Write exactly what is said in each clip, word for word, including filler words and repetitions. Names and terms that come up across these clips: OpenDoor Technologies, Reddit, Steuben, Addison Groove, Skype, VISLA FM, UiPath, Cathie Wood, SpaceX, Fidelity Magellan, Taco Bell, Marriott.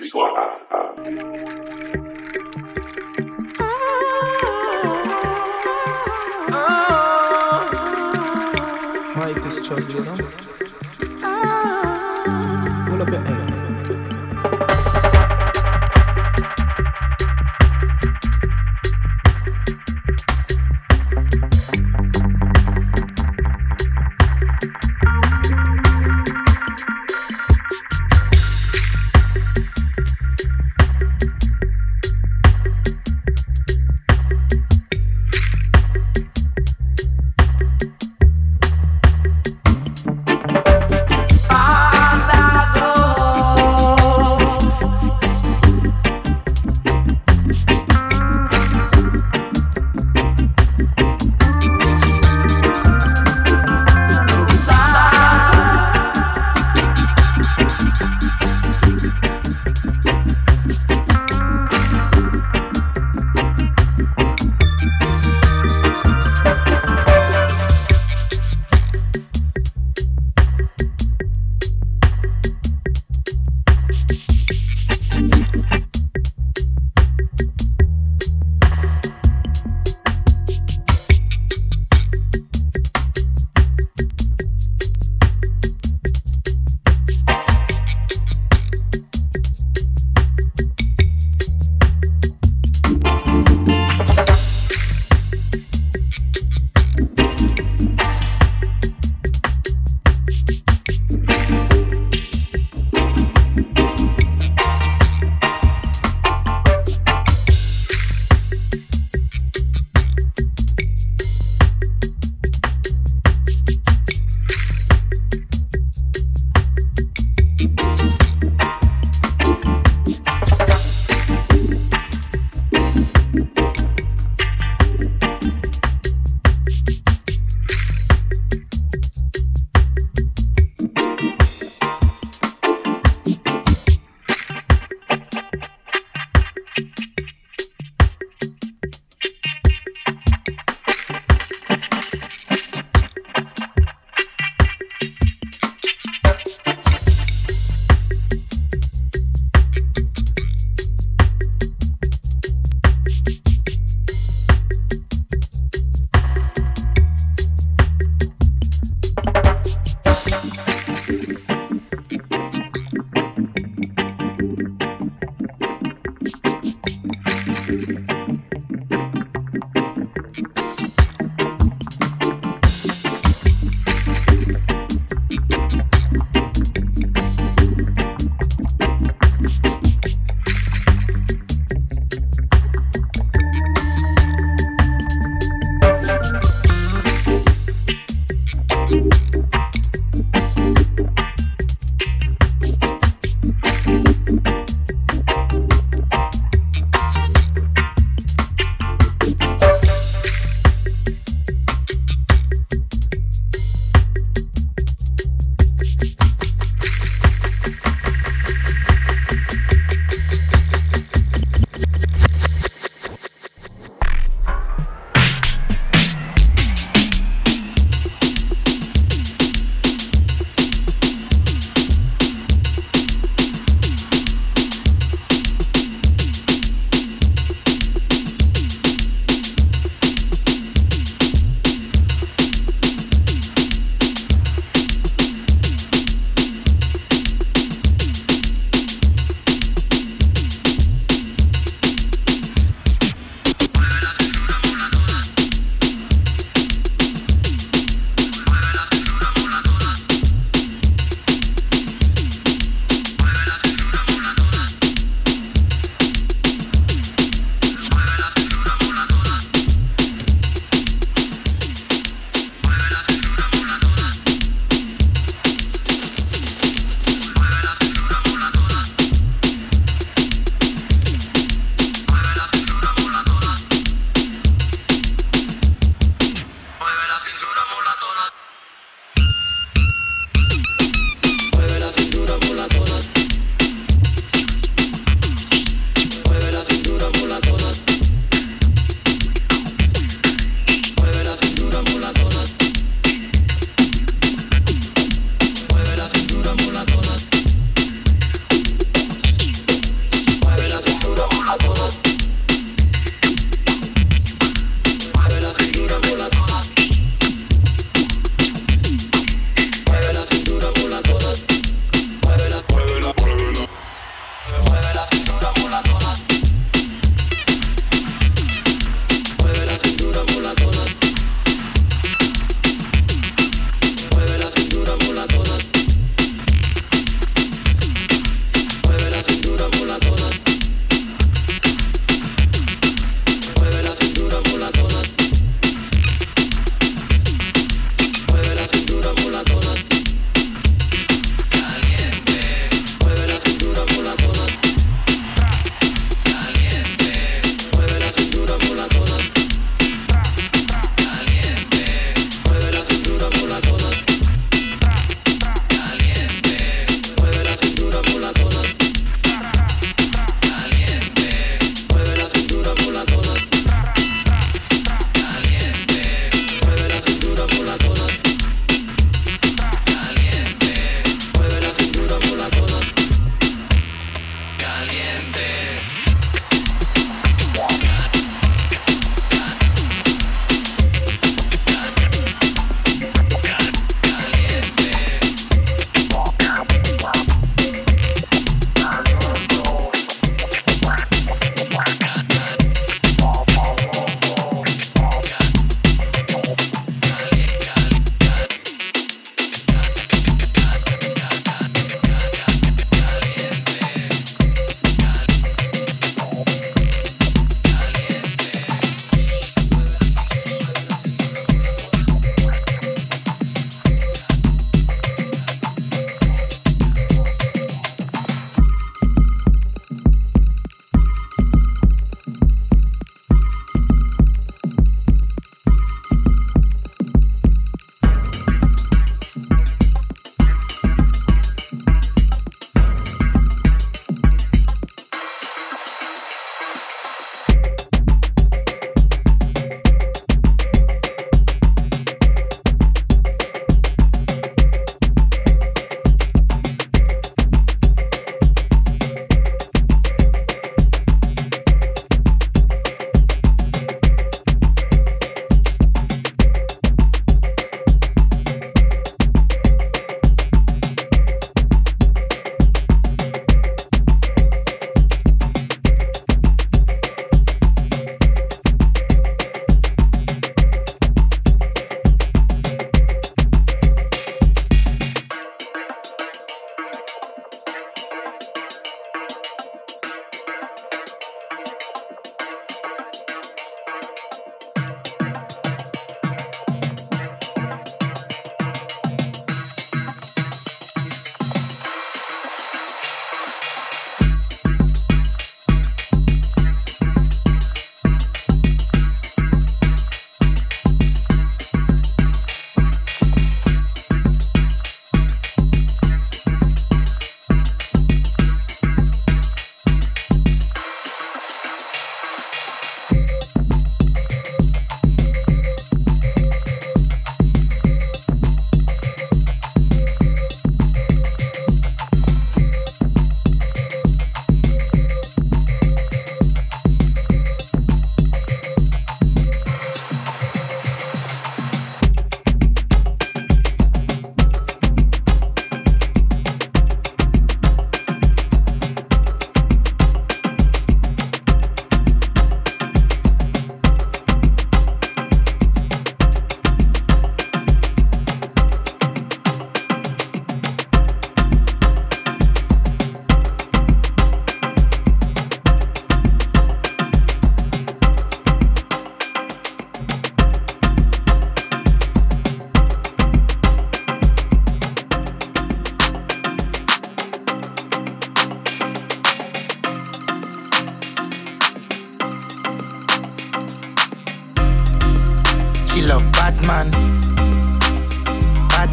VISLA 에프엠. This track, you know? Pull up your aim.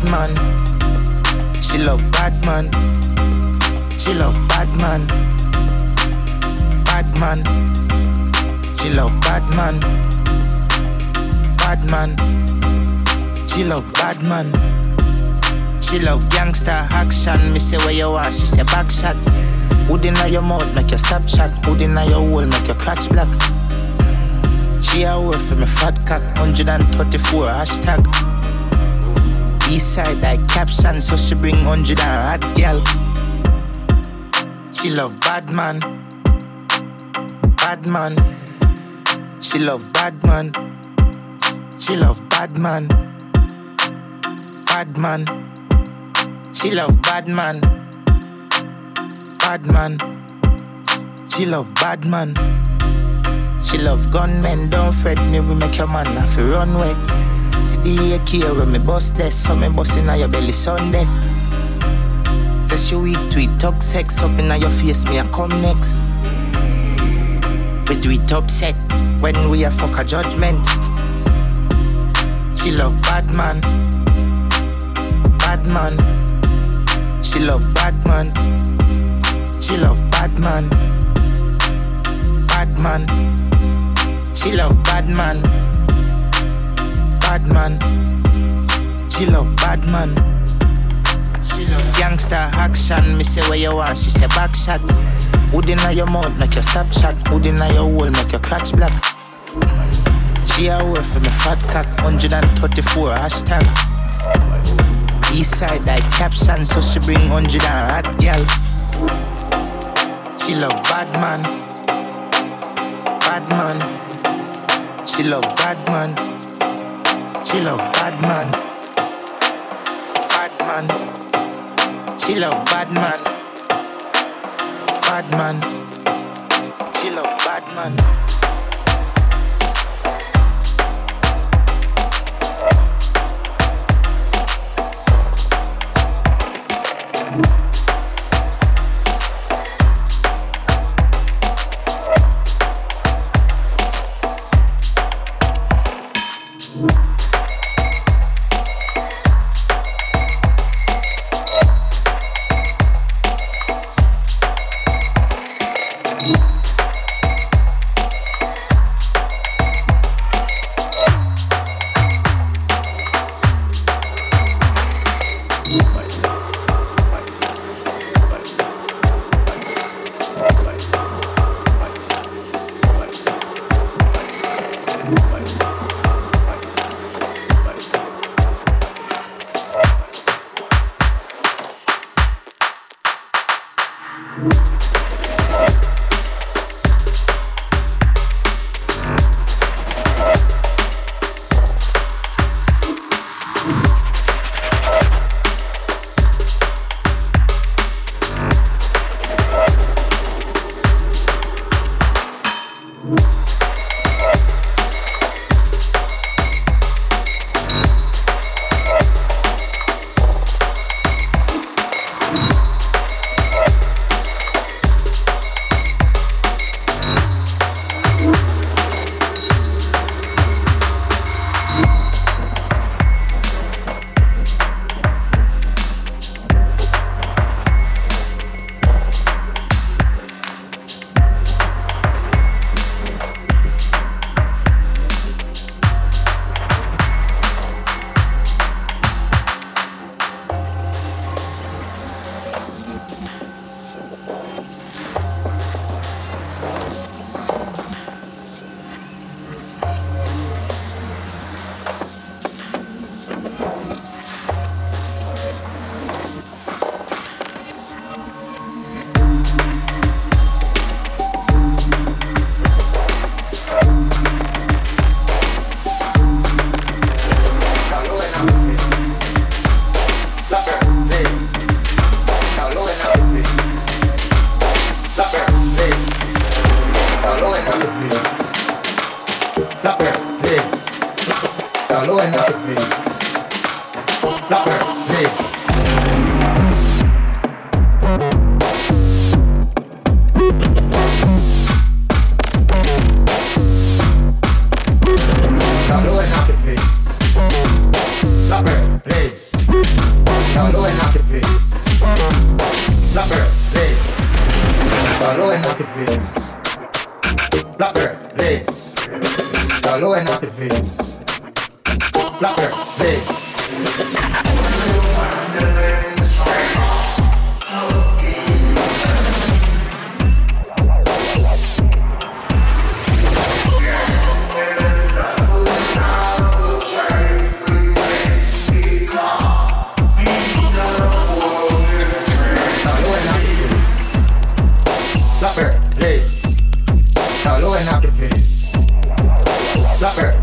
man. She love bad man. She love bad man. Bad man. She love bad man. Bad man. She love bad man. She love gangster action. Me say where you are, she say back shot. Hood inna your mouth, make your stop shot. Hood inna your hole, make your clutch black. She a whore for me fat cock. one thirty-four hashtag. Eastside like caption, so she bring one hundred and hot girl. She love bad man. Bad man. She love bad man. She love bad man. Bad man. She love bad man. Bad man. She love bad man. She love gunmen, don't fret me, we make your man have to run away. See the A K when me bust this, so me bust inna your belly Sunday. Says she weak, tweet talk sex, up inna your face, me a come next. We do it upset, when we a fuck a judgment. She love bad man. Bad man. She love bad man. She love bad man. Bad man. She love bad man. Bad man. She love bad man. She love gangster action. Me say where you want, she say back shot. Hood inna your mouth, make your stop shot. Hood inna your hole, make your clutch black. She a whore for me fat cock. one thirty-four hashtag. Eastside like caption, so she bring one hundred and hot girl. She love bad man. Bad man. She love bad man. She love bad man. Bad man. She love bad man. Bad man. She love bad man. Stop it, please. activist, Blackbird, lace. The low end activist, Blackbird, lace. Stop it.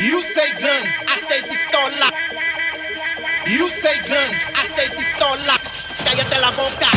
You say guns, I say pistola. You say guns, I say pistola. Cállate la boca.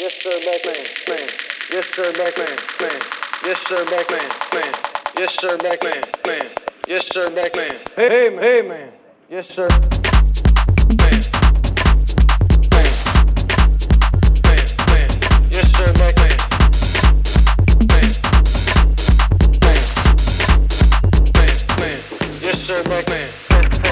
Yes, sir, black man. Yes, sir, black man.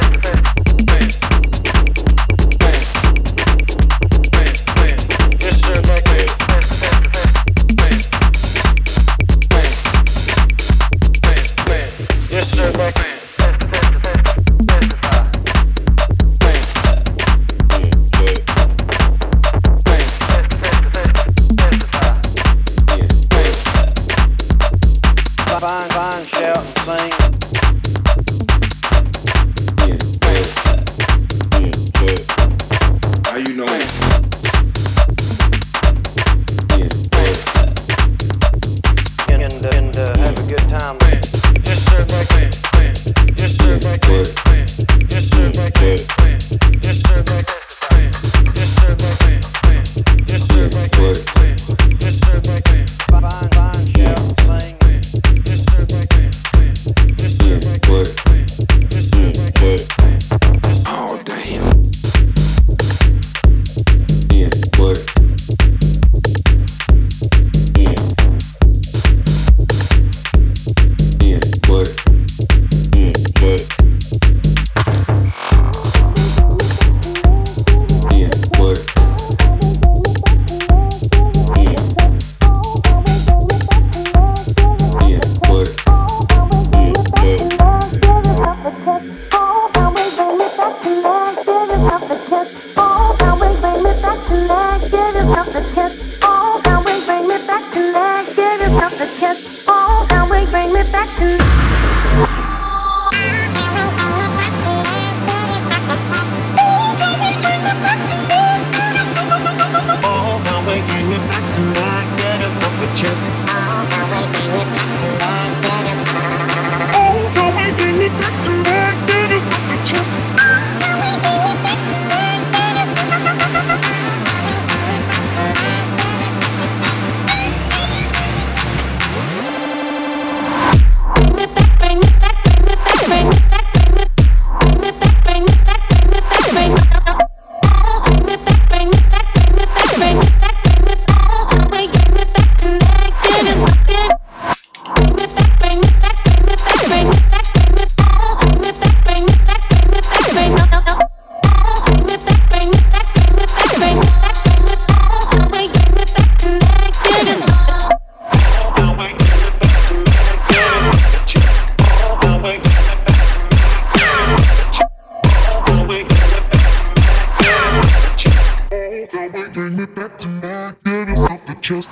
chest.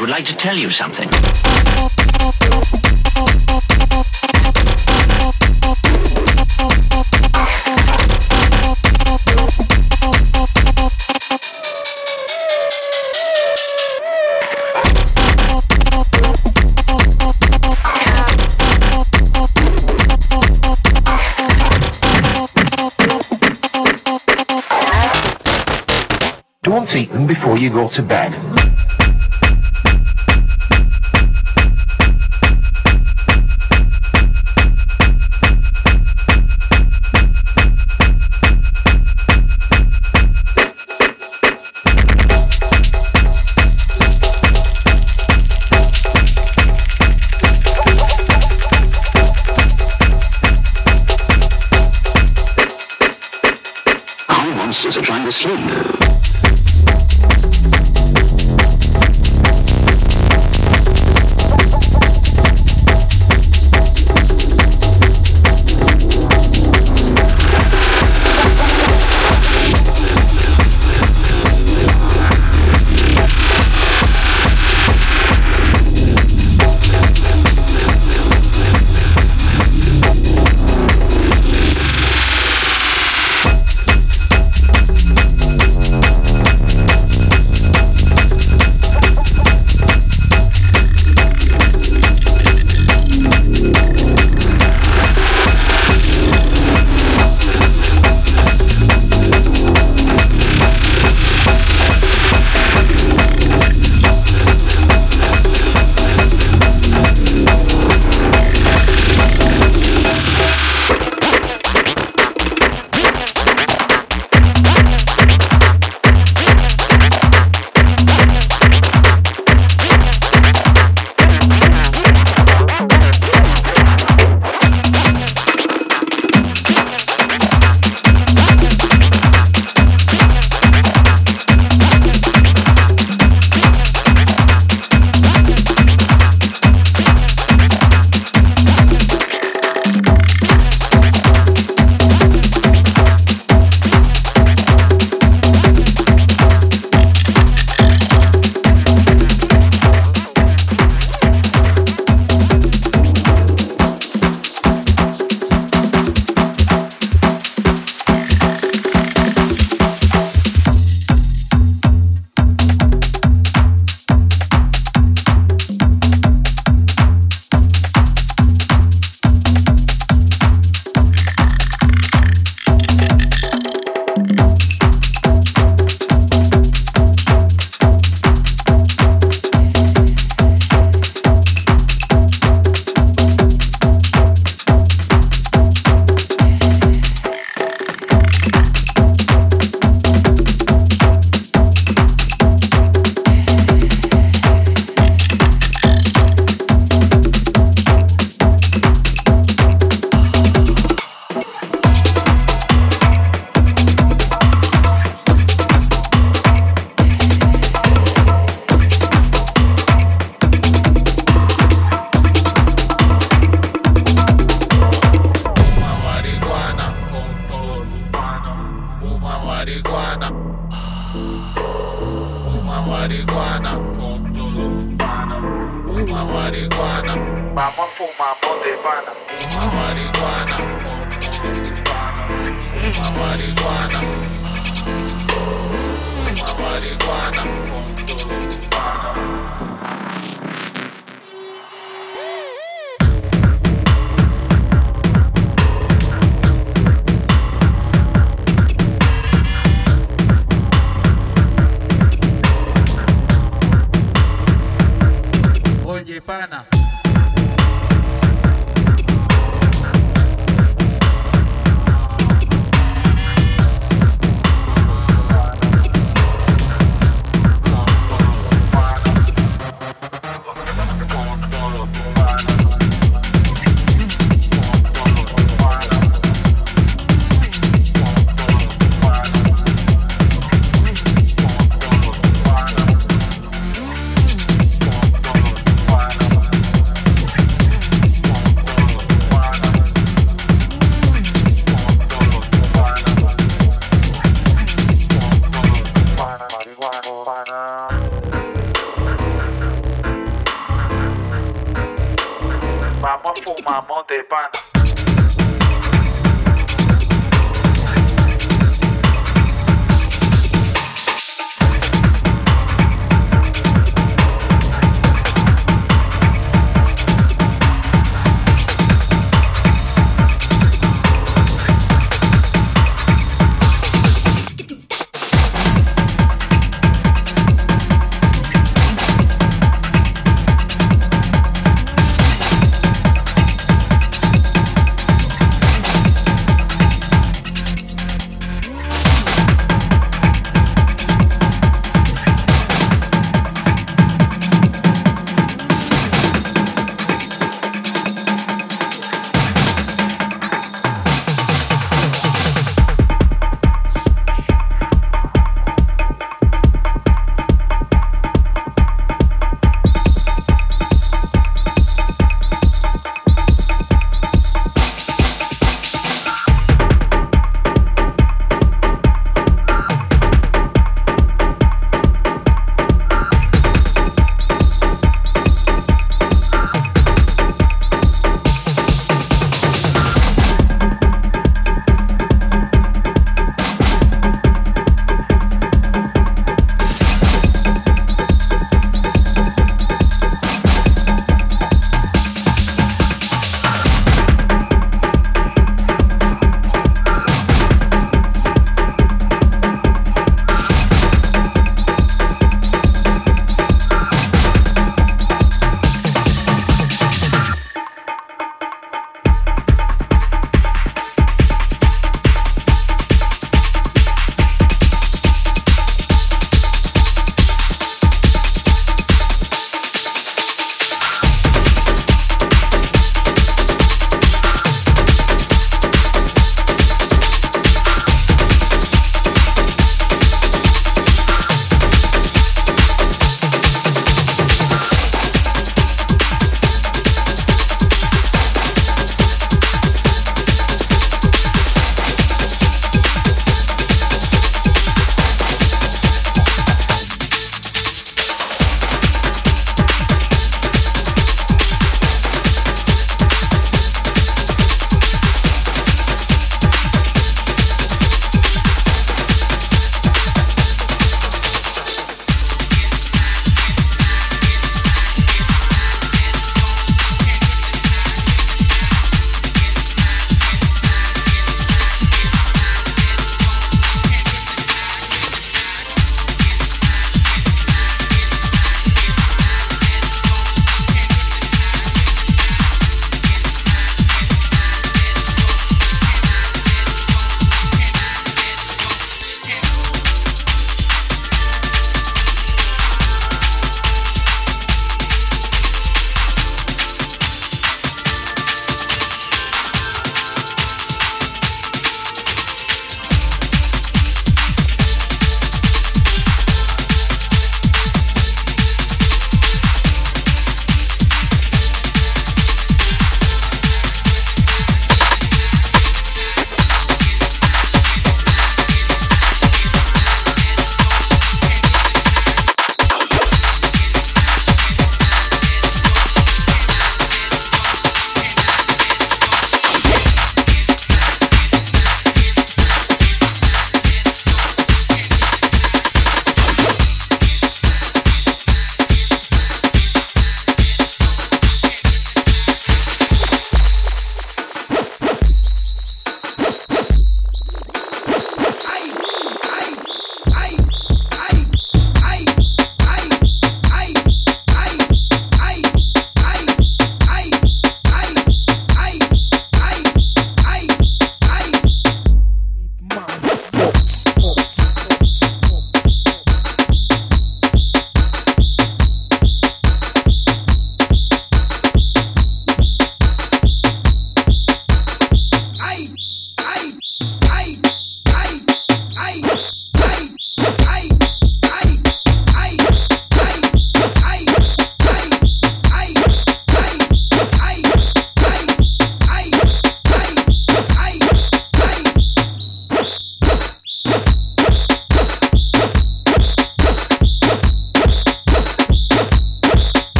Would like to tell you something. can't eat them before you go to bed. Monsters are trying to sleep.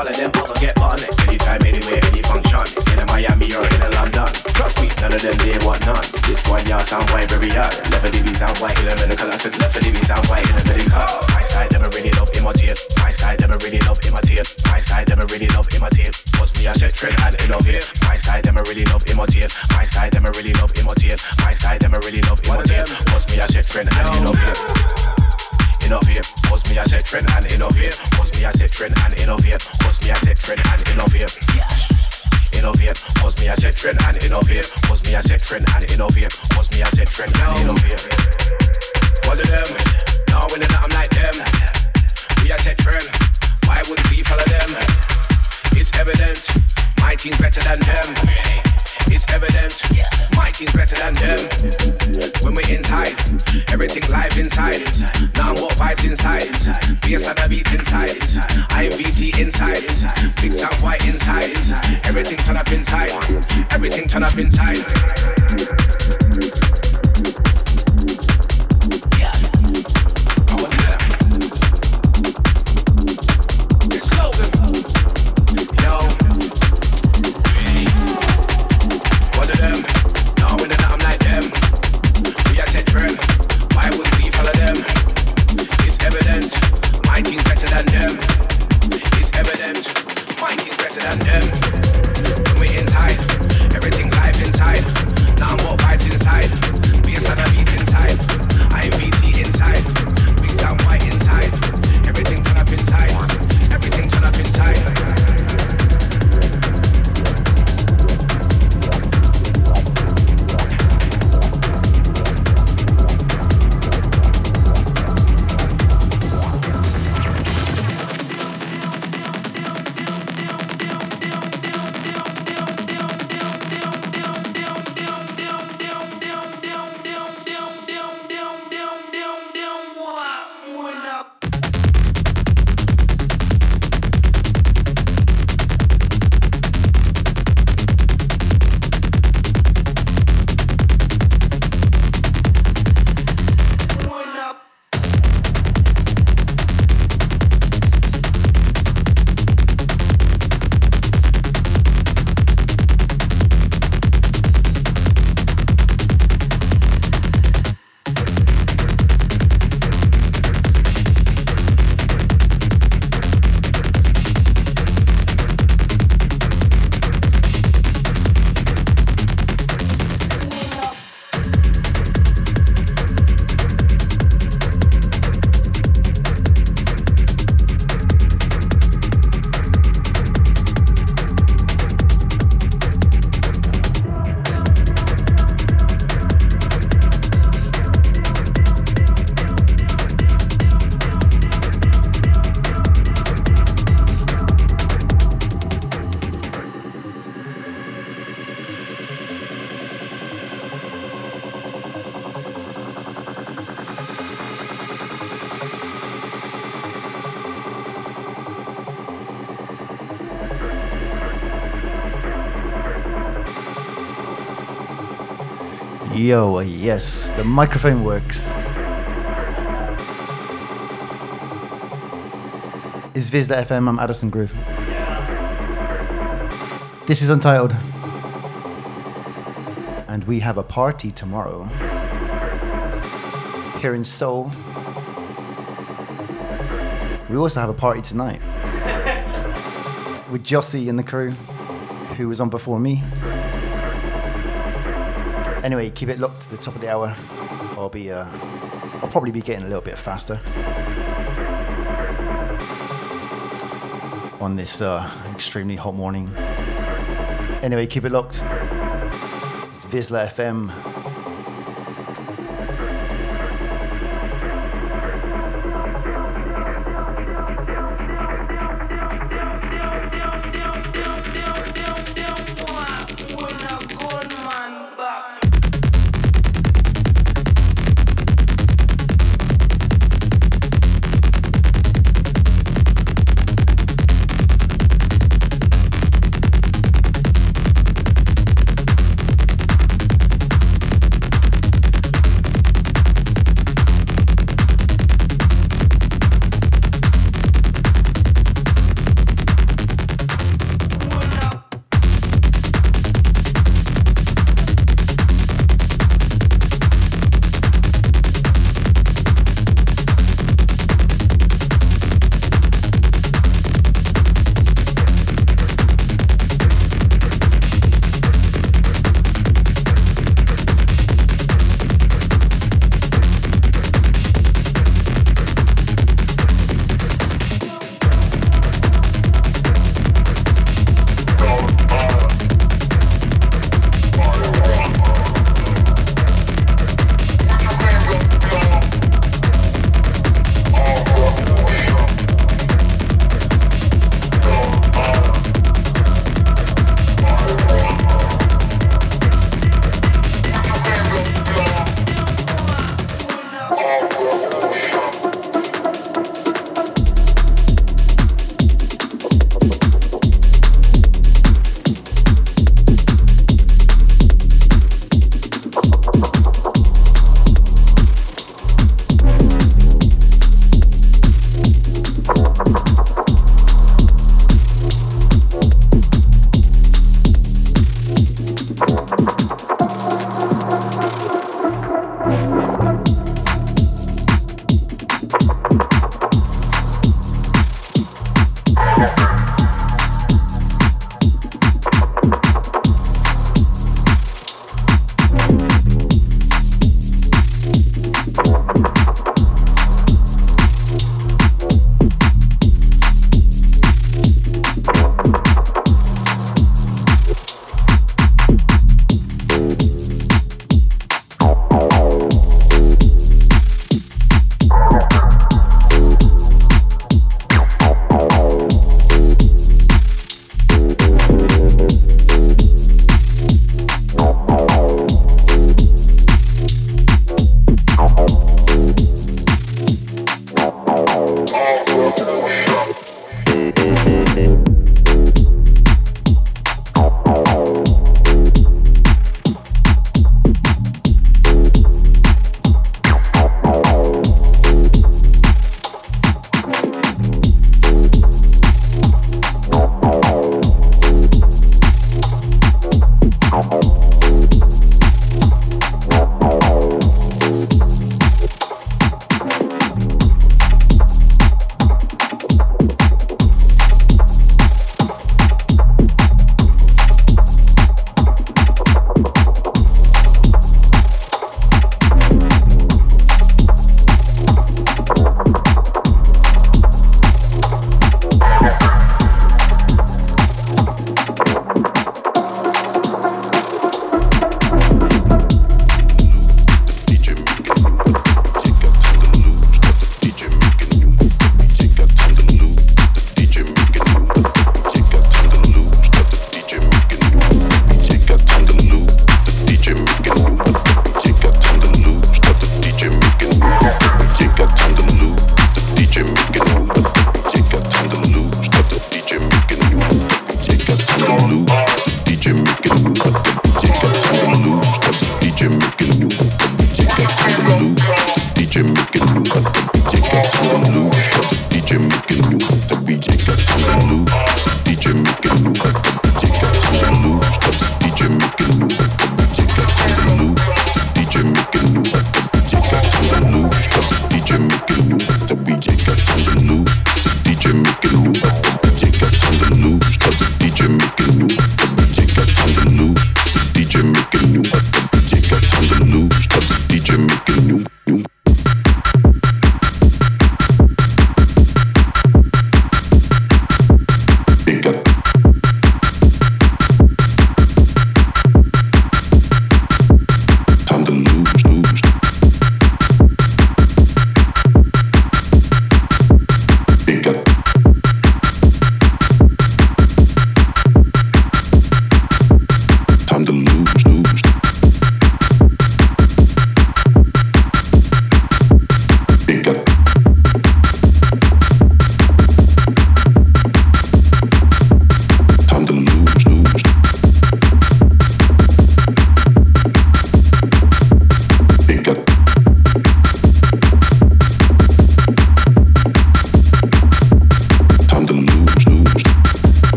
calling them out to get button next. Anytime, anywhere, any function, in a Miami or in a London. Trust me, none of them they want none. This one y'all sound white, very hard. Left of the bees out white, in a medical aspect. Left of the bees out white, in a medical. My side never really love in my tail. My side never really love in my tail. My side never really love in my tail. What's me, I said trend and innovate. My side never really love in my tail. My side never really love in my tail. My side never really love in my tail. What's me, I said trend and innovate. Innovate, cause me I said trend and innovate. Cause me I said trend and innovate. Cause me I said trend and innovate. Innovate, cause me I said trend and innovate. Cause me I said trend and innovate. Cause me I said trend and innovate. What do them? Now when they're not, I'm like them. We I said trend. Why would we follow them? It's evident. My team's better than them. It's evident, my team's better than them. When we're inside, everything live inside. Now what vibes inside? Bass like a beat inside. I M V T inside. Big sound white inside. Everything turn up inside. Everything turn up inside. Yo, yes, the microphone works. It's VISLA F M, I'm Addison Groove. Yeah. This is Untitled. And we have a party tomorrow. Here in Seoul. We also have a party tonight. With Jossie and the crew, who was on before me. Anyway, keep it locked to the top of the hour. I'll be, uh, I'll probably be getting a little bit faster on this uh, extremely hot morning. Anyway, keep it locked. It's VISLA F M.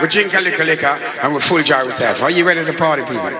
We drink a little liquor and we full jar ourselves. Are you ready to party, people?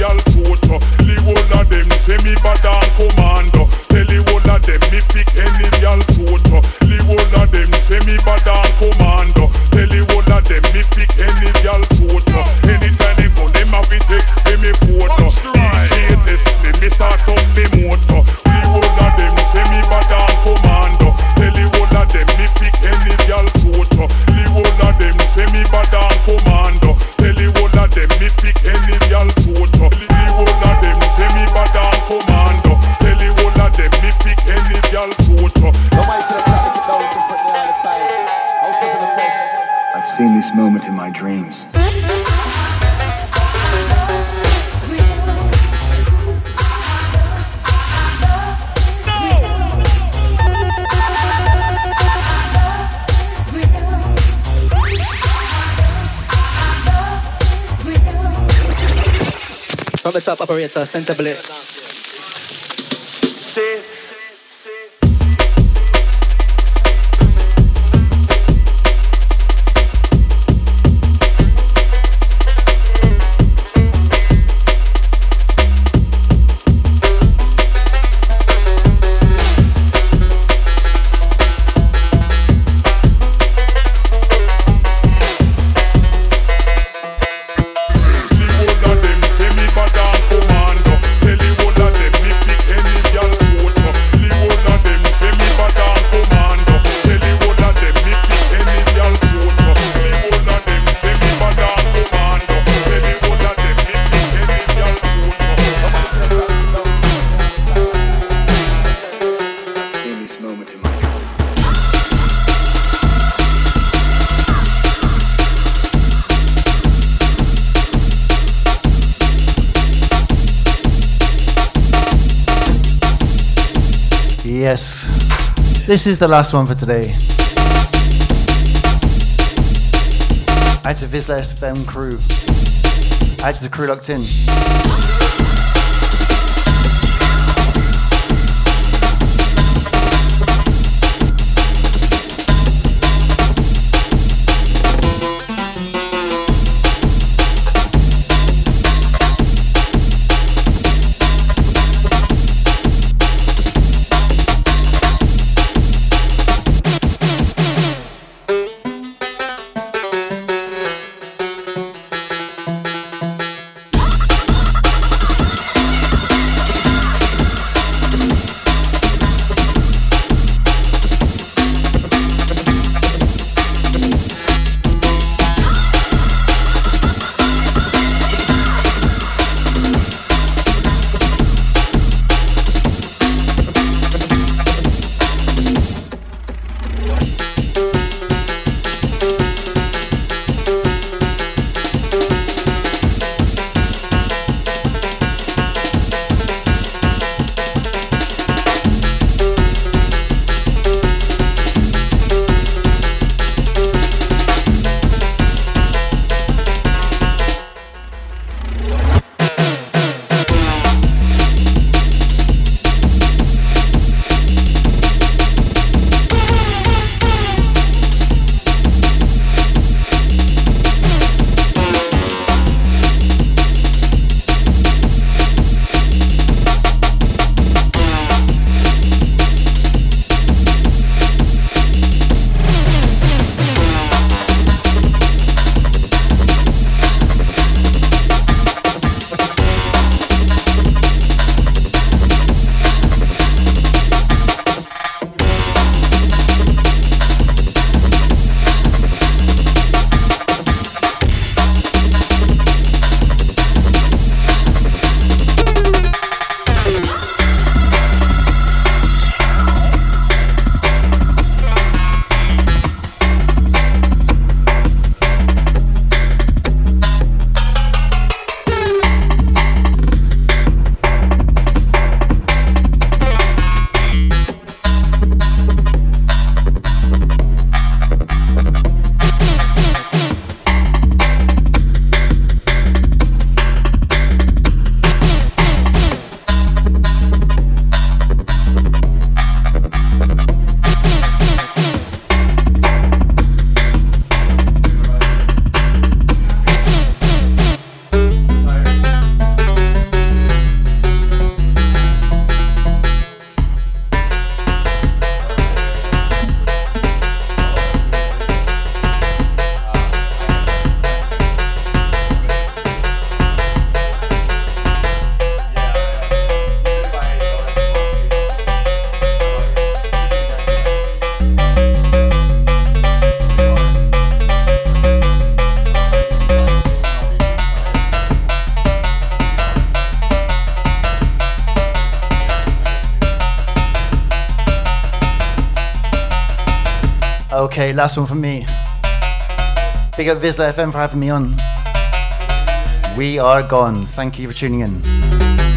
royal coat. The whole of them say me bad and commando. Tell the whole of them me pick any real coat. The whole of them say me bad and commando. Tell the whole of them me pick any real coat. Anytime they go, them have it take say me photo. These haters, they me start up the motor. The whole of them say me bad and commando. Tell the whole of them me pick any real coat. The whole of them say me bad and commando. Tell the whole of them me pick any real coat. I've seen this moment in my dreams. From the top operator, center blade. This is the last one for today. Out to VISLA F M crew. Out to the crew locked in. Okay, last one from me. Big up VISLA F M for having me on. We are gone. Thank you for tuning in.